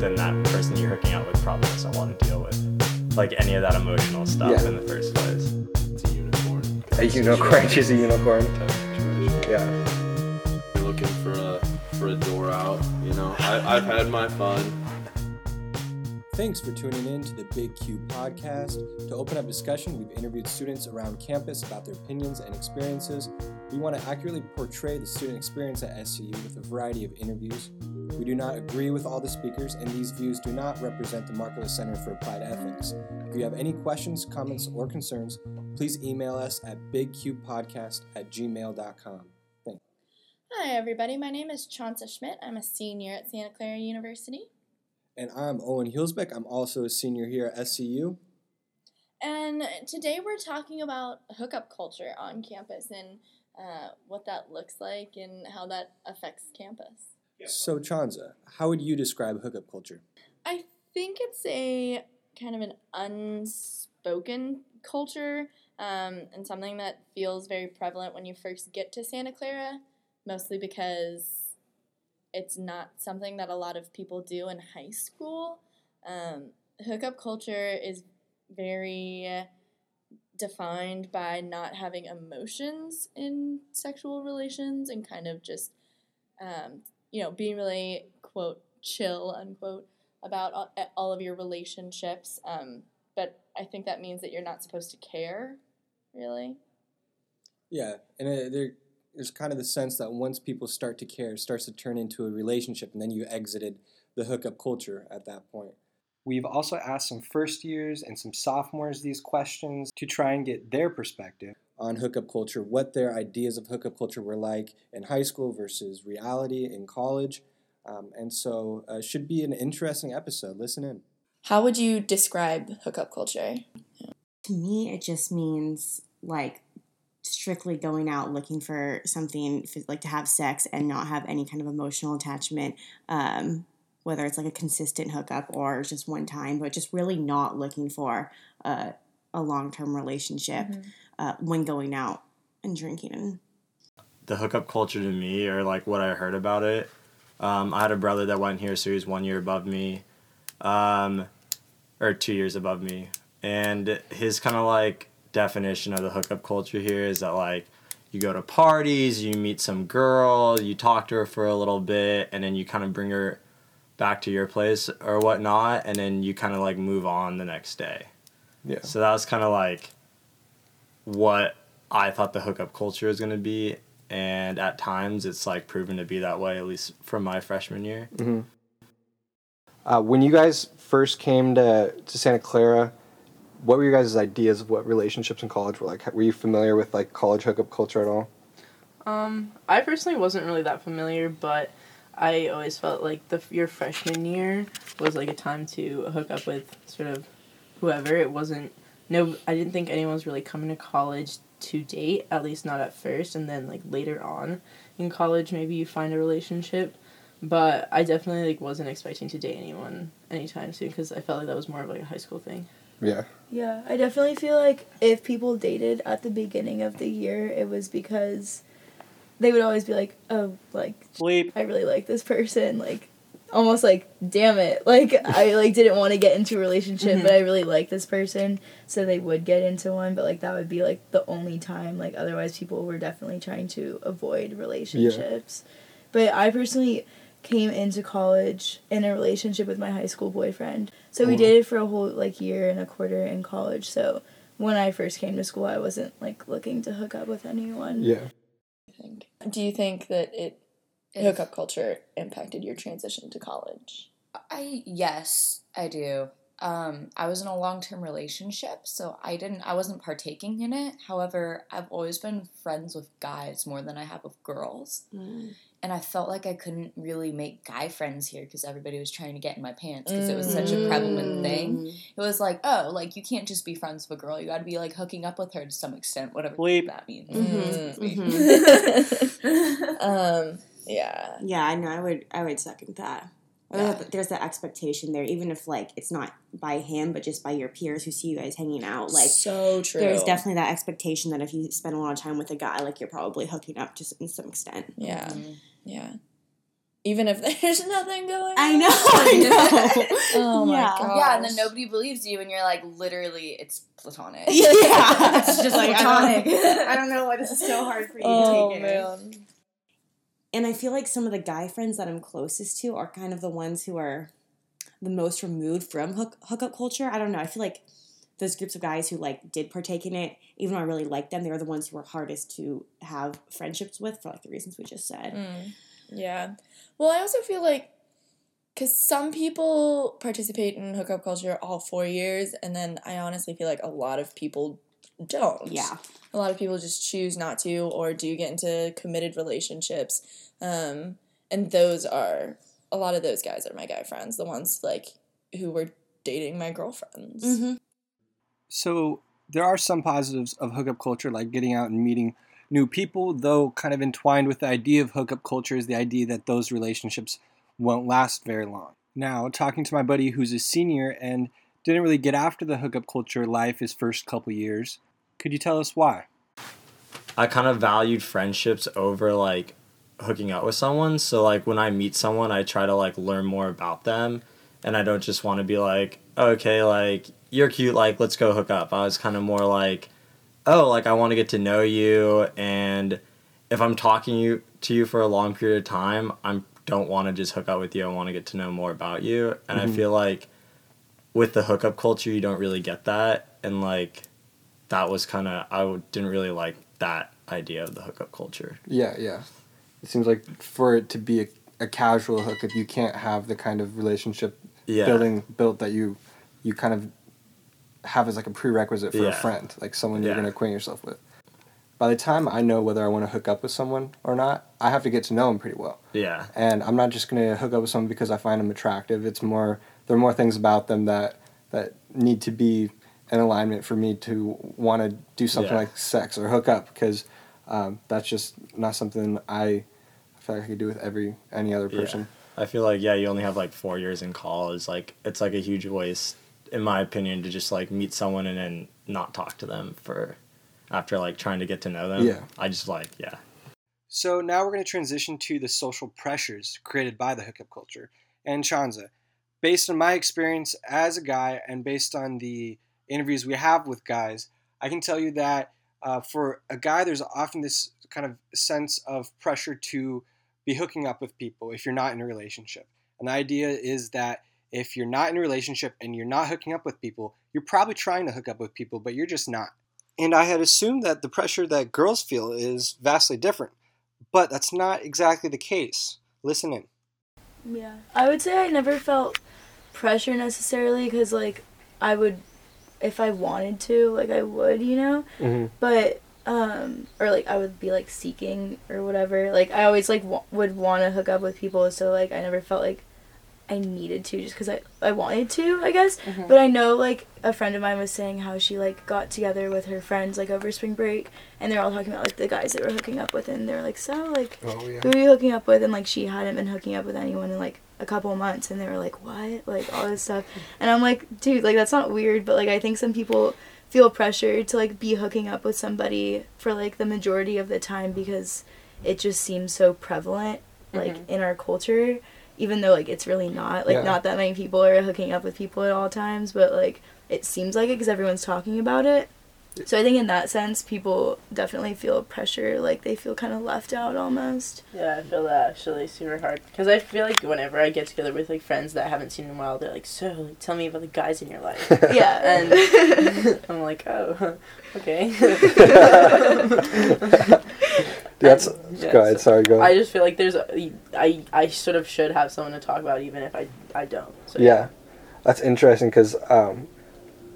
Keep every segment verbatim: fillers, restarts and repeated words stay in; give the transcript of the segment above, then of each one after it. but then that person you're hooking out with probably doesn't want to deal with like any of that emotional stuff yeah. in the first place. It's a unicorn. A unicorn. She's a unicorn. Yeah. You're looking for a for a door out, you know. I, I've had my fun. Thanks for tuning in to the Big Q Podcast. To open up discussion, we've interviewed students around campus about their opinions and experiences. We want to accurately portray the student experience at S C U with a variety of interviews. We do not agree with all the speakers, and these views do not represent the Markkula Center for Applied Ethics. If you have any questions, comments, or concerns, please email us at big q podcast at gmail dot com. Thanks. Hi, everybody. My name is Chonsa Schmidt. I'm a senior at Santa Clara University. And I'm Owen Hilsbeck. I'm also a senior here at S C U. And today we're talking about hookup culture on campus and uh, what that looks like and how that affects campus. So, Chonsa, how would you describe hookup culture? I think it's a kind of an unspoken culture um, and something that feels very prevalent when you first get to Santa Clara, mostly because it's not something that a lot of people do in high school. Um, hookup culture is very defined by not having emotions in sexual relations and kind of just, um, you know, being really, quote, chill, unquote, about all of your relationships. Um, but I think that means that you're not supposed to care, really. Yeah, and uh, they're... there's kind of the sense that once people start to care, it starts to turn into a relationship, and then you exited the hookup culture at that point. We've also asked some first years and some sophomores these questions to try and get their perspective on hookup culture, what their ideas of hookup culture were like in high school versus reality in college. Um, and so it uh, should be an interesting episode. Listen in. How would you describe hookup culture? To me, it just means like strictly going out looking for something like to have sex and not have any kind of emotional attachment, um, whether it's like a consistent hookup or just one time, but just really not looking for uh, a long-term relationship mm-hmm. uh, when going out and drinking. The hookup culture to me, or like what I heard about it, um, I had a brother that went here, so he was one year above me, um, or two years above me, and his kind of like definition of the hookup culture here is that like you go to parties, you meet some girl, you talk to her for a little bit, and then you kind of bring her back to your place or whatnot, and then you kind of like move on the next day. Yeah. So that was kind of like what I thought the hookup culture was going to be, and at times it's like proven to be that way, at least from my freshman year. Mm-hmm. Uh, when you guys first came to, to Santa Clara, what were your guys' ideas of what relationships in college were like? Were you familiar with, like, college hookup culture at all? Um, I personally wasn't really that familiar, but I always felt like the your freshman year was, like, a time to hook up with sort of whoever. It wasn't... No, I didn't think anyone was really coming to college to date, at least not at first, and then, like, later on in college maybe you find a relationship. But I definitely, like, wasn't expecting to date anyone anytime soon because I felt like that was more of, like, a high school thing. Yeah. Yeah, I definitely feel like if people dated at the beginning of the year, it was because they would always be like, oh, like, bleep. I really like this person, like, almost like, damn it, like, I, like, didn't want to get into a relationship, mm-hmm. but I really like this person, so they would get into one, but, like, that would be, like, the only time, like, otherwise people were definitely trying to avoid relationships. Yeah. But I personally came into college in a relationship with my high school boyfriend. So we dated for a whole, like, year and a quarter in college. So when I first came to school, I wasn't, like, looking to hook up with anyone. Yeah. I think. Do you think that it hookup culture impacted your transition to college? I yes, I do. Um, I was in a long-term relationship, so I didn't, I wasn't partaking in it. However, I've always been friends with guys more than I have with girls. Mm. And I felt like I couldn't really make guy friends here because everybody was trying to get in my pants because it was such a prevalent thing. It was like, oh, like, you can't just be friends with a girl. You got to be, like, hooking up with her to some extent, whatever Bleep. that means. Mm-hmm. Mm-hmm. um, yeah. Yeah, I know. I would, I would second that. Yeah. There's that expectation there, even if, like, it's not by him, but just by your peers who see you guys hanging out. Like, so true. There's definitely that expectation that if you spend a lot of time with a guy, like, you're probably hooking up to some extent. Yeah. Mm-hmm. Yeah. even if there's nothing going on. I know, I know. Oh, my yeah. gosh. Yeah, and then nobody believes you, and you're like, literally, it's platonic. Yeah. It's just like, platonic. I don't, I don't know why this is so hard for you oh, to take man. It. Man. And I feel like some of the guy friends that I'm closest to are kind of the ones who are the most removed from hook, hookup culture. I don't know. I feel like those groups of guys who, like, did partake in it, even though I really liked them, they were the ones who were hardest to have friendships with for, like, the reasons we just said. Mm. Yeah. Well, I also feel like, because some people participate in hookup culture all four years, and then I honestly feel like a lot of people don't. Yeah. A lot of people just choose not to or do get into committed relationships. Um, and those are, a lot of those guys are my guy friends, the ones, like, who were dating my girlfriends. Mm-hmm. So there are some positives of hookup culture, like getting out and meeting new people, though kind of entwined with the idea of hookup culture is the idea that those relationships won't last very long. Now, talking to my buddy who's a senior and didn't really get after the hookup culture life his first couple years, could you tell us why? I kind of valued friendships over, like, hooking up with someone. So, like, when I meet someone, I try to, like, learn more about them. And I don't just want to be like, okay, like, you're cute, like, let's go hook up. I was kind of more like, oh, like, I want to get to know you, and if I'm talking you, to you for a long period of time, I don't want to just hook up with you. I want to get to know more about you, and mm-hmm. I feel like with the hookup culture, you don't really get that, and, like, that was kind of, I didn't really like that idea of the hookup culture. Yeah, yeah. It seems like for it to be a, a casual hookup, you can't have the kind of relationship yeah. building built that you you kind of have as, like, a prerequisite for yeah. a friend, like someone you're yeah. going to acquaint yourself with. By the time I know whether I want to hook up with someone or not, I have to get to know them pretty well. Yeah. And I'm not just going to hook up with someone because I find them attractive. It's more, there are more things about them that that need to be in alignment for me to want to do something yeah. like sex or hook up, because um, that's just not something I feel like I could do with every any other person. Yeah. I feel like, yeah, you only have, like, four years in college. Like, it's, like, a huge waste, in my opinion, to just, like, meet someone and then not talk to them for after, like, trying to get to know them. Yeah. I just, like, yeah. So now we're going to transition to the social pressures created by the hookup culture. And Chonsa, based on my experience as a guy and based on the interviews we have with guys, I can tell you that uh, for a guy, there's often this kind of sense of pressure to be hooking up with people if you're not in a relationship. And the idea is that if you're not in a relationship and you're not hooking up with people, you're probably trying to hook up with people, but you're just not. And I had assumed that the pressure that girls feel is vastly different, but that's not exactly the case. Listen in. Yeah. I would say I never felt pressure necessarily because, like, I would, if I wanted to, like, I would, you know? Mm-hmm. But, um, or, like, I would be, like, seeking or whatever. Like, I always, like, w- would want to hook up with people, so, like, I never felt like I needed to just because I, I wanted to, I guess. Mm-hmm. But I know, like, a friend of mine was saying how she, like, got together with her friends, like, over spring break, and they're all talking about, like, the guys that were hooking up with, and they were like, so, like, oh, yeah. who are you hooking up with? And, like, she hadn't been hooking up with anyone in, like, a couple months, and they were like, what? Like, all this stuff. And I'm like, dude, like, that's not weird, but, like, I think some people feel pressured to, like, be hooking up with somebody for, like, the majority of the time because it just seems so prevalent, like, mm-hmm. in our culture. Even though, like, it's really not. Like, yeah. not that many people are hooking up with people at all times, but, like, it seems like it because everyone's talking about it. So I think in that sense, people definitely feel pressure. Like, they feel kind of left out almost. Yeah, I feel that actually super hard. Because I feel like whenever I get together with, like, friends that I haven't seen in a while, they're like, so, like, tell me about the guys in your life. Yeah. And I'm like, oh, okay. That's, yeah, go ahead, so sorry, go ahead. I just feel like there's, a, I, I sort of should have someone to talk about even if I, I don't. So, yeah. yeah, that's interesting because um,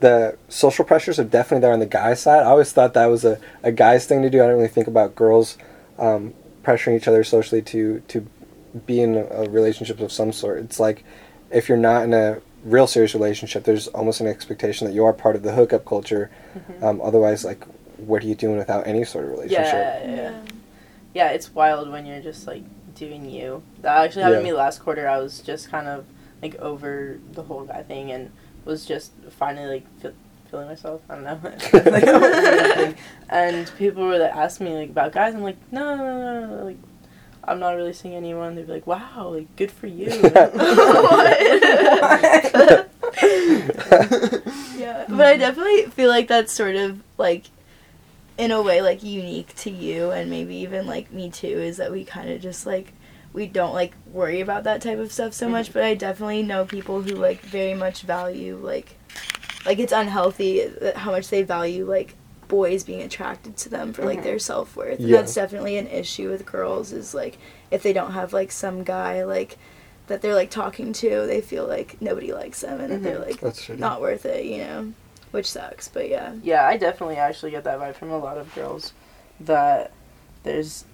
the social pressures are definitely there on the guy side. I always thought that was a, a guy's thing to do. I didn't really think about girls um, pressuring each other socially to, to be in a, a relationship of some sort. It's like if you're not in a real serious relationship, there's almost an expectation that you are part of the hookup culture. Mm-hmm. Um, otherwise, like, what are you doing without any sort of relationship? Yeah, yeah. yeah. Yeah, it's wild when you're just, like, doing you. That actually happened yeah. to me last quarter. I was just kind of, like, over the whole guy thing and was just finally, like, feel, feeling myself. I don't know. like, I and people were, like, asking me, like, about guys. I'm like, no, no, no, no. Like, I'm not really seeing anyone, they'd be like, wow, like, good for you. What? Yeah, but I definitely feel like that's sort of, like, in a way, like, unique to you, and maybe even, like, me too, is that we kind of just, like, we don't, like, worry about that type of stuff so much, but I definitely know people who, like, very much value, like, like, it's unhealthy how much they value, like, boys being attracted to them for, like, mm-hmm. their self-worth. Yeah. And that's definitely an issue with girls is, like, if they don't have, like, some guy, like, that they're, like, talking to, they feel like nobody likes them and mm-hmm. that they're, like, that's not worth it, you know, which sucks, but yeah. Yeah, I definitely actually get that vibe from a lot of girls that there's,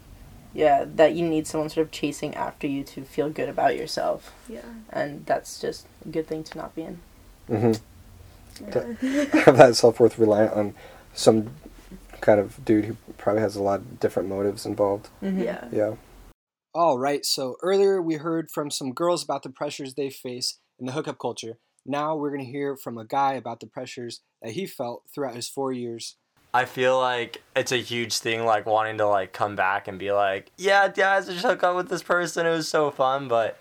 yeah, that you need someone sort of chasing after you to feel good about yourself. Yeah. And that's just a good thing to not be in. Mm-hmm. Yeah. To have that self-worth reliant on some kind of dude who probably has a lot of different motives involved. Mm-hmm. Yeah. Yeah. All right. So earlier we heard from some girls about the pressures they face in the hookup culture. Now we're going to hear from a guy about the pressures that he felt throughout his four years. I feel like it's a huge thing, like wanting to like come back and be like, yeah, guys, I just hooked up with this person. It was so fun. But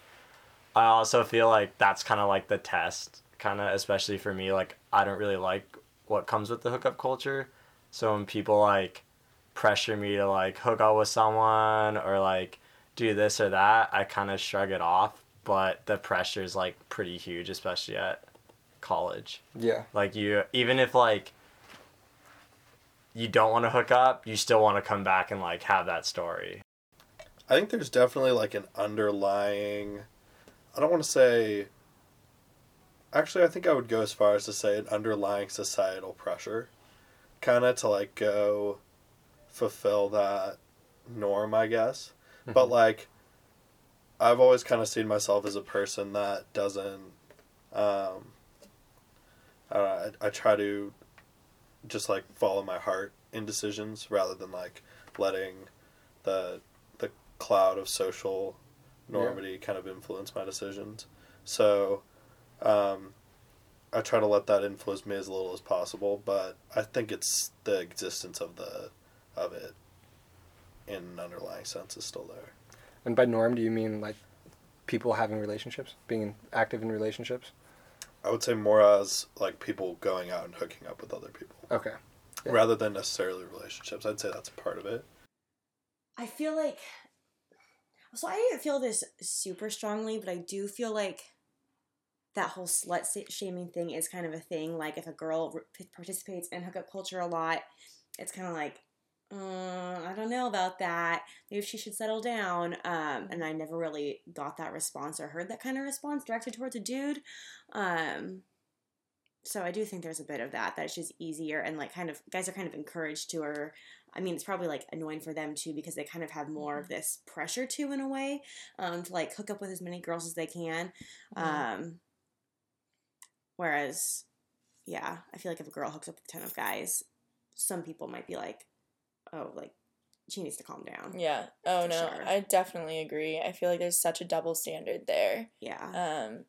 I also feel like that's kind of like the test, kind of, especially for me. Like, I don't really like what comes with the hookup culture. So when people like pressure me to like hook up with someone or like do this or that, I kind of shrug it off, but the pressure is like pretty huge, especially at college. Yeah. Like you, even if like you don't want to hook up, you still want to come back and like have that story. I think there's definitely like an underlying, I don't want to say Actually, I think I would go as far as to say an underlying societal pressure, kind of to, like, go fulfill that norm, I guess. But, like, I've always kind of seen myself as a person that doesn't, um, I don't know, I, I try to just, like, follow my heart in decisions rather than, like, letting the the cloud of social normity yeah. kind of influence my decisions. So Um, I try to let that influence me as little as possible, but I think it's the existence of the of it in an underlying sense is still there. And by norm, do you mean like people having relationships, being active in relationships? I would say more as like people going out and hooking up with other people. Okay. Yeah. Rather than necessarily relationships. I'd say that's a part of it. I feel like, so I didn't feel this super strongly, but I do feel like that whole slut shaming thing is kind of a thing. Like if a girl re- participates in hookup culture a lot, it's kind of like, uh, I don't know about that. Maybe she should settle down. Um, and I never really got that response or heard that kind of response directed towards a dude. Um, so I do think there's a bit of that, that it's just easier and like kind of guys are kind of encouraged to, or I mean, it's probably like annoying for them too, because they kind of have more of this pressure too in a way, um, to like hook up with as many girls as they can. Mm-hmm. Um, Whereas, yeah, I feel like if a girl hooks up with a ton of guys, some people might be like, oh, like, she needs to calm down. Yeah. Oh, no. Sure. I definitely agree. I feel like there's such a double standard there. Yeah. Um,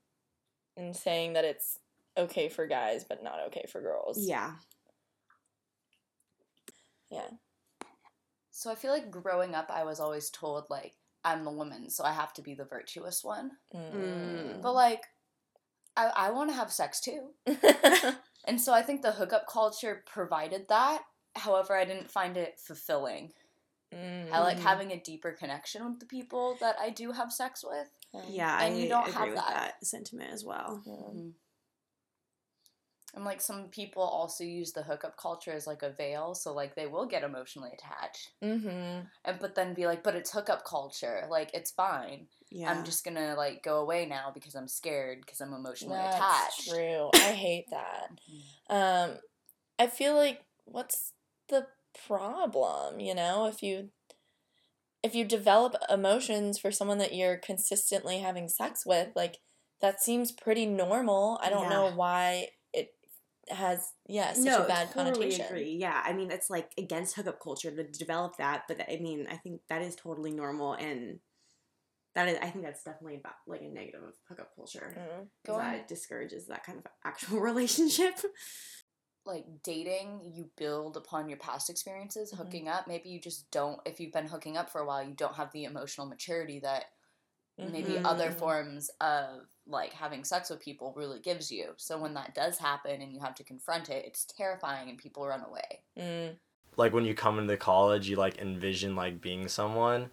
in saying that it's okay for guys, but not okay for girls. Yeah. Yeah. So I feel like growing up, I was always told, like, I'm the woman, so I have to be the virtuous one. Mm. But, like, I, I want to have sex too. And so I think the hookup culture provided that. However, I didn't find it fulfilling. Mm. I like having a deeper connection with the people that I do have sex with. Yeah, and I you don't agree have with that. that sentiment as well. Mm-hmm. And like some people also use the hookup culture as like a veil, so like they will get emotionally attached. Mm-hmm. And but then be like, but it's hookup culture, like it's fine. Yeah. I'm just gonna like go away now because I'm scared because I'm emotionally That's attached. That's true. I hate that. Um, I feel like what's the problem? You know, if you if you develop emotions for someone that you're consistently having sex with, like that seems pretty normal. I don't yeah. know why. Has yeah such no, a bad totally connotation. Agree. Yeah, I mean it's like against hookup culture to develop that, but I mean I think that is totally normal, and that is I think that's definitely about like a negative of hookup culture. Mm-hmm. Go on. That discourages that kind of actual relationship. like dating, you build upon your past experiences. Mm-hmm. Hooking up, maybe you just don't, if you've been hooking up for a while, you don't have the emotional maturity that mm-hmm. maybe other forms of like having sex with people really gives you. So when that does happen and you have to confront it, it's terrifying and people run away. Mm. Like when you come into college, you like envision like being someone,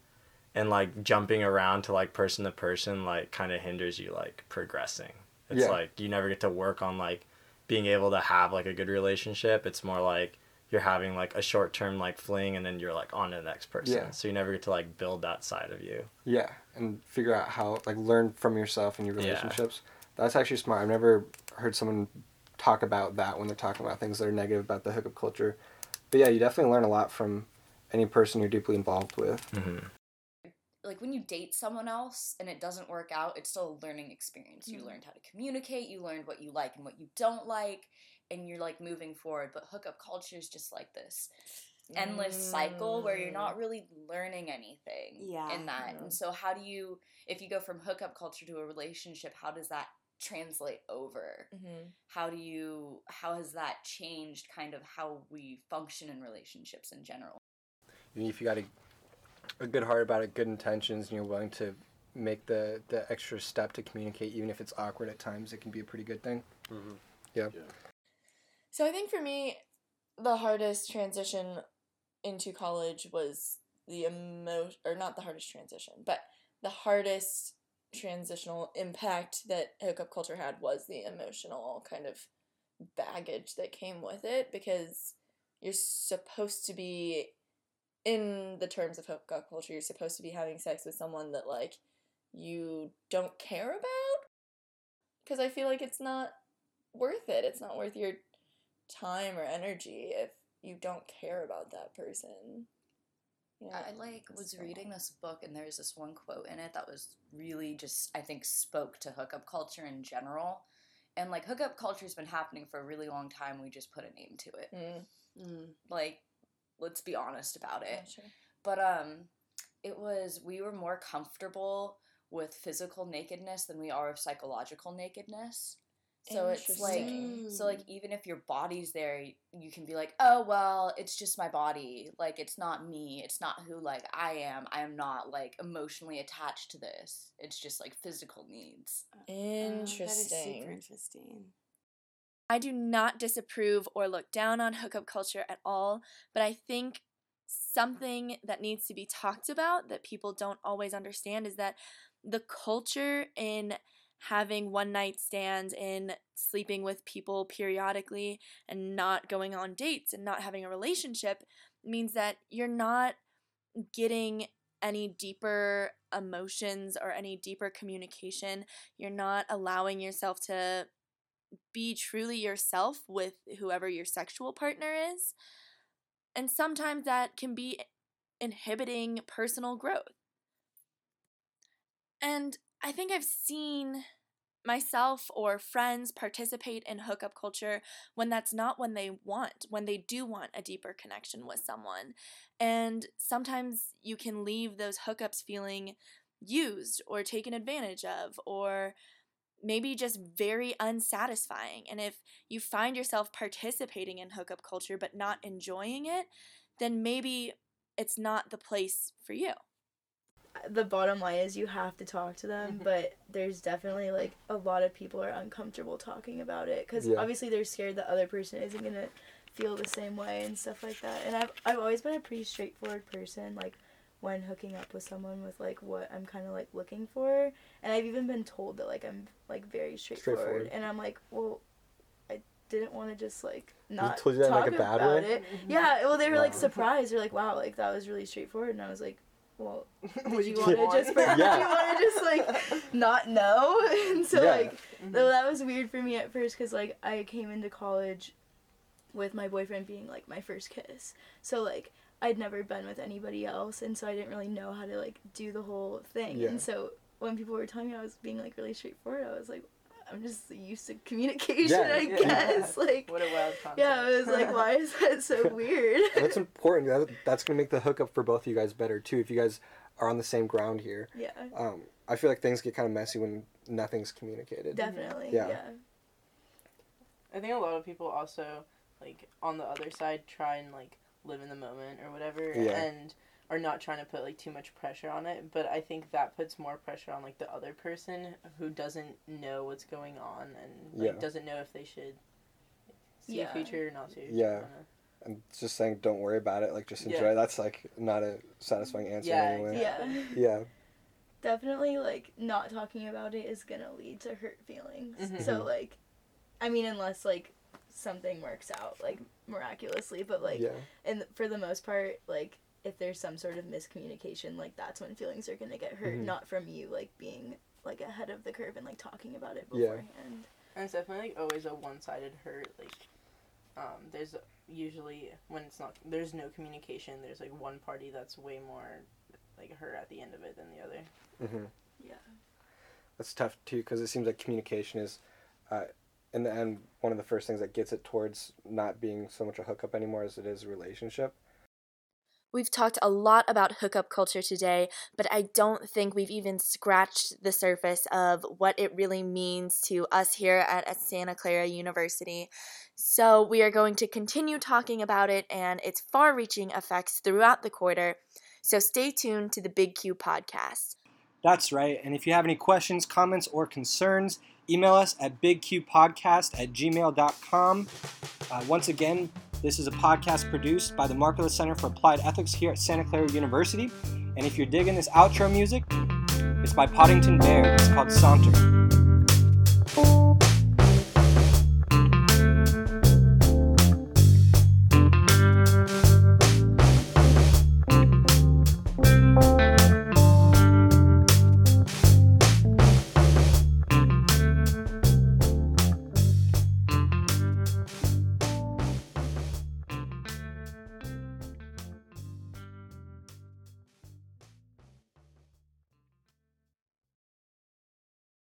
and like jumping around to like person to person like kind of hinders you like progressing. It's yeah. like you never get to work on like being able to have like a good relationship. It's more like you're having like a short-term like fling and then you're like on to the next person. Yeah. So you never get to like build that side of you. Yeah, and figure out how, like learn from yourself and your relationships. Yeah. That's actually smart. I've never heard someone talk about that when they're talking about things that are negative about the hookup culture. But yeah, you definitely learn a lot from any person you're deeply involved with. Mm-hmm. Like when you date someone else and it doesn't work out, it's still a learning experience. You mm-hmm. learned how to communicate, you learned what you like and what you don't like, and you're like moving forward. But hookup culture is just like this endless mm. cycle where you're not really learning anything yeah. in that. Mm-hmm. And so how do you, if you go from hookup culture to a relationship, how does that translate over? Mm-hmm. How do you, how has that changed kind of how we function in relationships in general? If you got to a good heart about it, good intentions, and you're willing to make the, the extra step to communicate, even if it's awkward at times, it can be a pretty good thing. Mm-hmm. Yeah. yeah. So I think for me, the hardest transition into college was the emo- or not the hardest transition, but the hardest transitional impact that hookup culture had was the emotional kind of baggage that came with it, because you're supposed to be, in the terms of hookup culture, you're supposed to be having sex with someone that, like, you don't care about. Because I feel like it's not worth it. It's not worth your time or energy if you don't care about that person. You know, I, like, was so. reading this book, and there's this one quote in it that was really just, I think, spoke to hookup culture in general. And, like, hookup culture's been happening for a really long time. We just put a name to it. Mm. Mm. Like, let's be honest about it. Yeah, sure. But um, it was, we were more comfortable with physical nakedness than we are of psychological nakedness. So it's like, so like even if your body's there, you can be like, oh, well, it's just my body. Like, it's not me. It's not who, like, I am. I am not, like, emotionally attached to this. It's just, like, physical needs. Interesting. Oh, that is super interesting. I do not disapprove or look down on hookup culture at all, but I think something that needs to be talked about that people don't always understand is that the culture in having one-night stands, in sleeping with people periodically and not going on dates and not having a relationship means that you're not getting any deeper emotions or any deeper communication. You're not allowing yourself to be truly yourself with whoever your sexual partner is. And sometimes that can be inhibiting personal growth. And I think I've seen myself or friends participate in hookup culture when that's not what they want, when they do want a deeper connection with someone. And sometimes you can leave those hookups feeling used or taken advantage of, or maybe just very unsatisfying. And if you find yourself participating in hookup culture but not enjoying it, then maybe it's not the place for you. The bottom line is you have to talk to them, but there's definitely, like, a lot of people are uncomfortable talking about it because yeah. obviously they're scared the other person isn't going to feel the same way and stuff like that. And I've I've always been a pretty straightforward person, like, when hooking up with someone with, like, what I'm kind of, like, looking for. And I've even been told that, like, I'm, like, very straightforward. straightforward. And I'm like, well, I didn't want to just, like, not told you that talk in, like, a bad about way? It. Mm-hmm. Yeah, well, they were, wow. like, surprised. They're like, wow, like, that was really straightforward. And I was like, well, did you want to just, yeah. you want to just, like, not know? And so, yeah. like, mm-hmm. though that was weird for me at first because, like, I came into college with my boyfriend being, like, my first kiss. So, like, I'd never been with anybody else, and so I didn't really know how to, like, do the whole thing. Yeah. And so when people were telling me I was being, like, really straightforward, I was like, I'm just used to communication, yeah, I yeah, guess. Yeah. Like, what a wild concept. Yeah, I was like, why is that so weird? That's important. That, that's going to make the hookup for both of you guys better, too, if you guys are on the same ground here. Yeah. Um, I feel like things get kind of messy when nothing's communicated. Definitely, yeah. yeah. I think a lot of people also like, on the other side, try and, like, live in the moment or whatever, yeah. and are not trying to put, like, too much pressure on it. But I think that puts more pressure on, like, the other person who doesn't know what's going on and, like, yeah. doesn't know if they should see yeah. a future or not to. Yeah. And just saying, don't worry about it, like, just enjoy. Yeah. That's, like, not a satisfying answer yeah, anyway. Yeah. Yeah. Definitely, like, not talking about it is gonna lead to hurt feelings. Mm-hmm. So, like, I mean, unless, like, something works out, like, miraculously, but, like, yeah. and for the most part, like, if there's some sort of miscommunication, like, that's when feelings are gonna get hurt, mm-hmm. not from you, like, being, like, ahead of the curve and, like, talking about it beforehand. Yeah. And it's definitely, like, always a one-sided hurt, like, um, there's usually, when it's not, there's no communication, there's, like, one party that's way more, like, hurt at the end of it than the other. Mm-hmm. Yeah. That's tough, too, because it seems like communication is, uh, in the end, one of the first things that gets it towards not being so much a hookup anymore as it is a relationship. We've talked a lot about hookup culture today, but I don't think we've even scratched the surface of what it really means to us here at, at Santa Clara University. So we are going to continue talking about it and its far-reaching effects throughout the quarter. So stay tuned to the Big Q Podcast. That's right. And if you have any questions, comments, or concerns, email us at big q podcast at gmail dot com. Uh, once again, this is a podcast produced by the Markkula Center for Applied Ethics here at Santa Clara University. And if you're digging this outro music, it's by Poddington Bear. It's called Saunter.